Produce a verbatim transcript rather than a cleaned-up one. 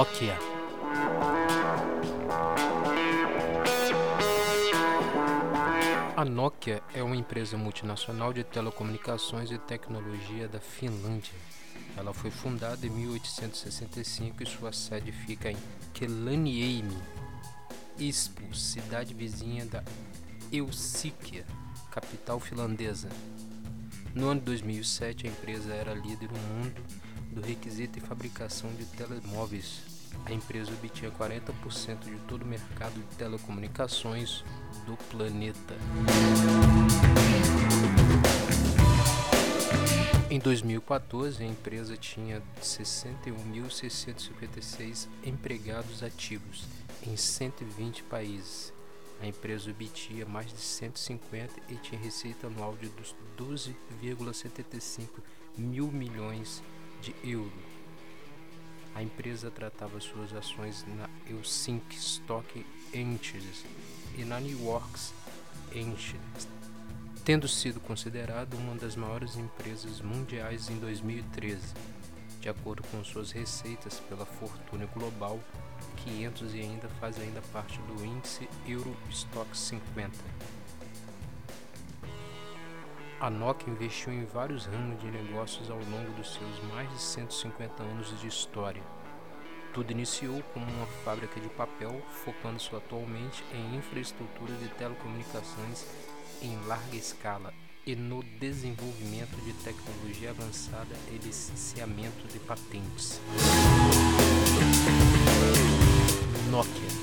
Nokia. A Nokia é uma empresa multinacional de telecomunicações e tecnologia da Finlândia. Ela foi fundada em mil oitocentos e sessenta e cinco e sua sede fica em Keilaniemi, Espoo, cidade vizinha da Helsinki, capital finlandesa. No ano dois mil e sete, a empresa era líder no mundo do requisito e fabricação de telemóveis. A empresa obtinha quarenta por cento de todo o mercado de telecomunicações do planeta. Em dois mil e quatorze, a empresa tinha sessenta e um mil seiscentos e cinquenta e seis empregados ativos em cento e vinte países. A empresa obtinha mais de cento e cinquenta e tinha receita anual de doze vírgula setenta e cinco mil milhões de euros. A empresa tratava suas ações na Euronext Stock Exchange e na New York Stock Exchange, tendo sido considerada uma das maiores empresas mundiais em dois mil e treze, de acordo com suas receitas pela Fortune Global quinhentos e ainda faz ainda parte do índice EURO STOXX cinquenta. A Nokia investiu em vários ramos de negócios ao longo dos seus mais de cento e cinquenta anos de história. Tudo iniciou como uma fábrica de papel, focando-se atualmente em infraestrutura de telecomunicações em larga escala e no desenvolvimento de tecnologia avançada e licenciamento de patentes. Nokia.